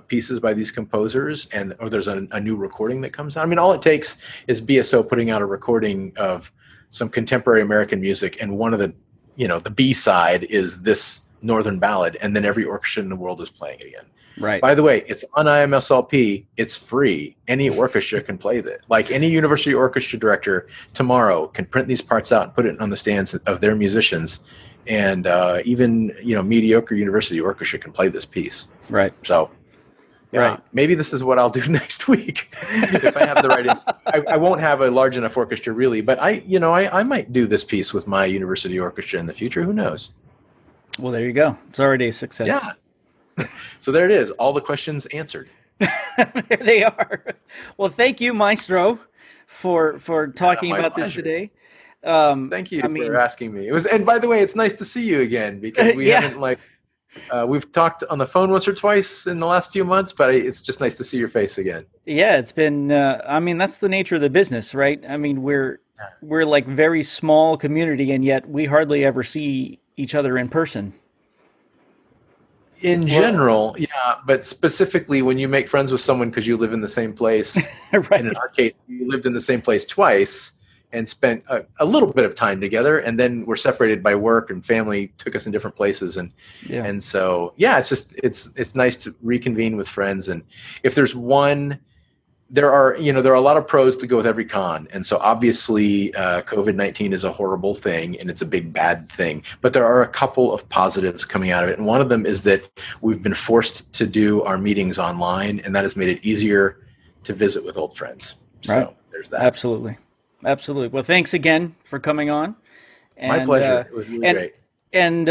pieces by these composers, or there's a new recording that comes out. I mean, all it takes is BSO putting out a recording of some contemporary American music, and one of the, the B-side is this Northern Ballad, and then every orchestra in the world is playing it again. Right. By the way, it's on IMSLP. It's free. Any orchestra can play this. Like any university orchestra director tomorrow can print these parts out and put it on the stands of their musicians. And even, mediocre university orchestra can play this piece. Right. So, maybe this is what I'll do next week. If I have the right, I won't have a large enough orchestra really, but I might do this piece with my university orchestra in the future. Who knows? Well, there you go. It's already a success. Yeah. So there it is. All the questions answered. There they are. Well, thank you, Maestro, for talking about pleasure. This today. Thank you for asking me. It was, and by the way, it's nice to see you again, because we haven't we've talked on the phone once or twice in the last few months, but it's just nice to see your face again. Yeah, it's been, that's the nature of the business, right? I mean, we're like very small community, and yet we hardly ever see each other in person. In general, yeah, but specifically when you make friends with someone because you live in the same place, right. And in our case, you lived in the same place twice, and spent a little bit of time together, and then we're separated by work, and family took us in different places. And so, it's just, it's nice to reconvene with friends. And if there's one, there are a lot of pros to go with every con. And so obviously COVID-19 is a horrible thing, and it's a big bad thing, but there are a couple of positives coming out of it. And one of them is that we've been forced to do our meetings online, and that has made it easier to visit with old friends. Right. So there's that. Absolutely. Well, thanks again for coming on. And, my pleasure. It was really great. And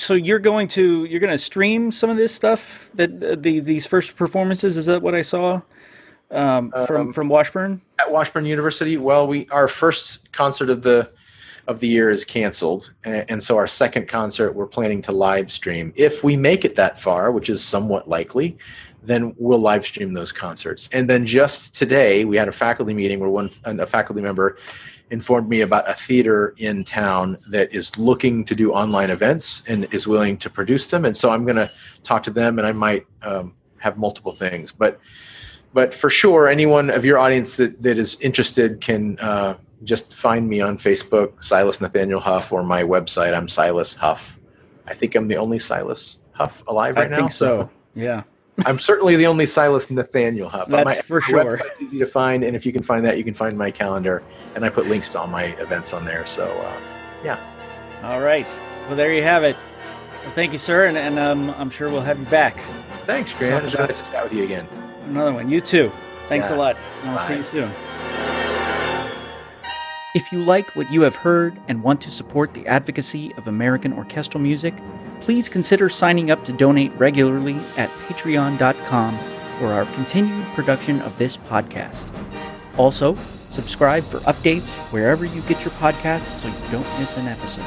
so you're going to stream some of this stuff, that these first performances. Is that what I saw from Washburn? At Washburn University. Well, our first concert of the year is canceled, and so our second concert we're planning to live stream. If we make it that far, which is somewhat likely, then we'll live stream those concerts. And then just today, we had a faculty meeting where a faculty member informed me about a theater in town that is looking to do online events and is willing to produce them. And so I'm going to talk to them, and I might have multiple things. But for sure, anyone of your audience that is interested can just find me on Facebook, Silas Nathaniel Huff, or my website. I'm Silas Huff. I think I'm the only Silas Huff alive right now. I think so, yeah. I'm certainly the only Silas Nathaniel Huff. That's for sure. It's easy to find, and if you can find that, you can find my calendar, and I put links to all my events on there. So, yeah. All right. Well, there you have it. Well, thank you, sir, and I'm sure we'll have you back. Thanks, Grant. It's nice to chat with you again. Another one. You too. Thanks a lot. And I'll see you soon. If you like what you have heard and want to support the advocacy of American orchestral music, please consider signing up to donate regularly at patreon.com for our continued production of this podcast. Also, subscribe for updates wherever you get your podcasts so you don't miss an episode.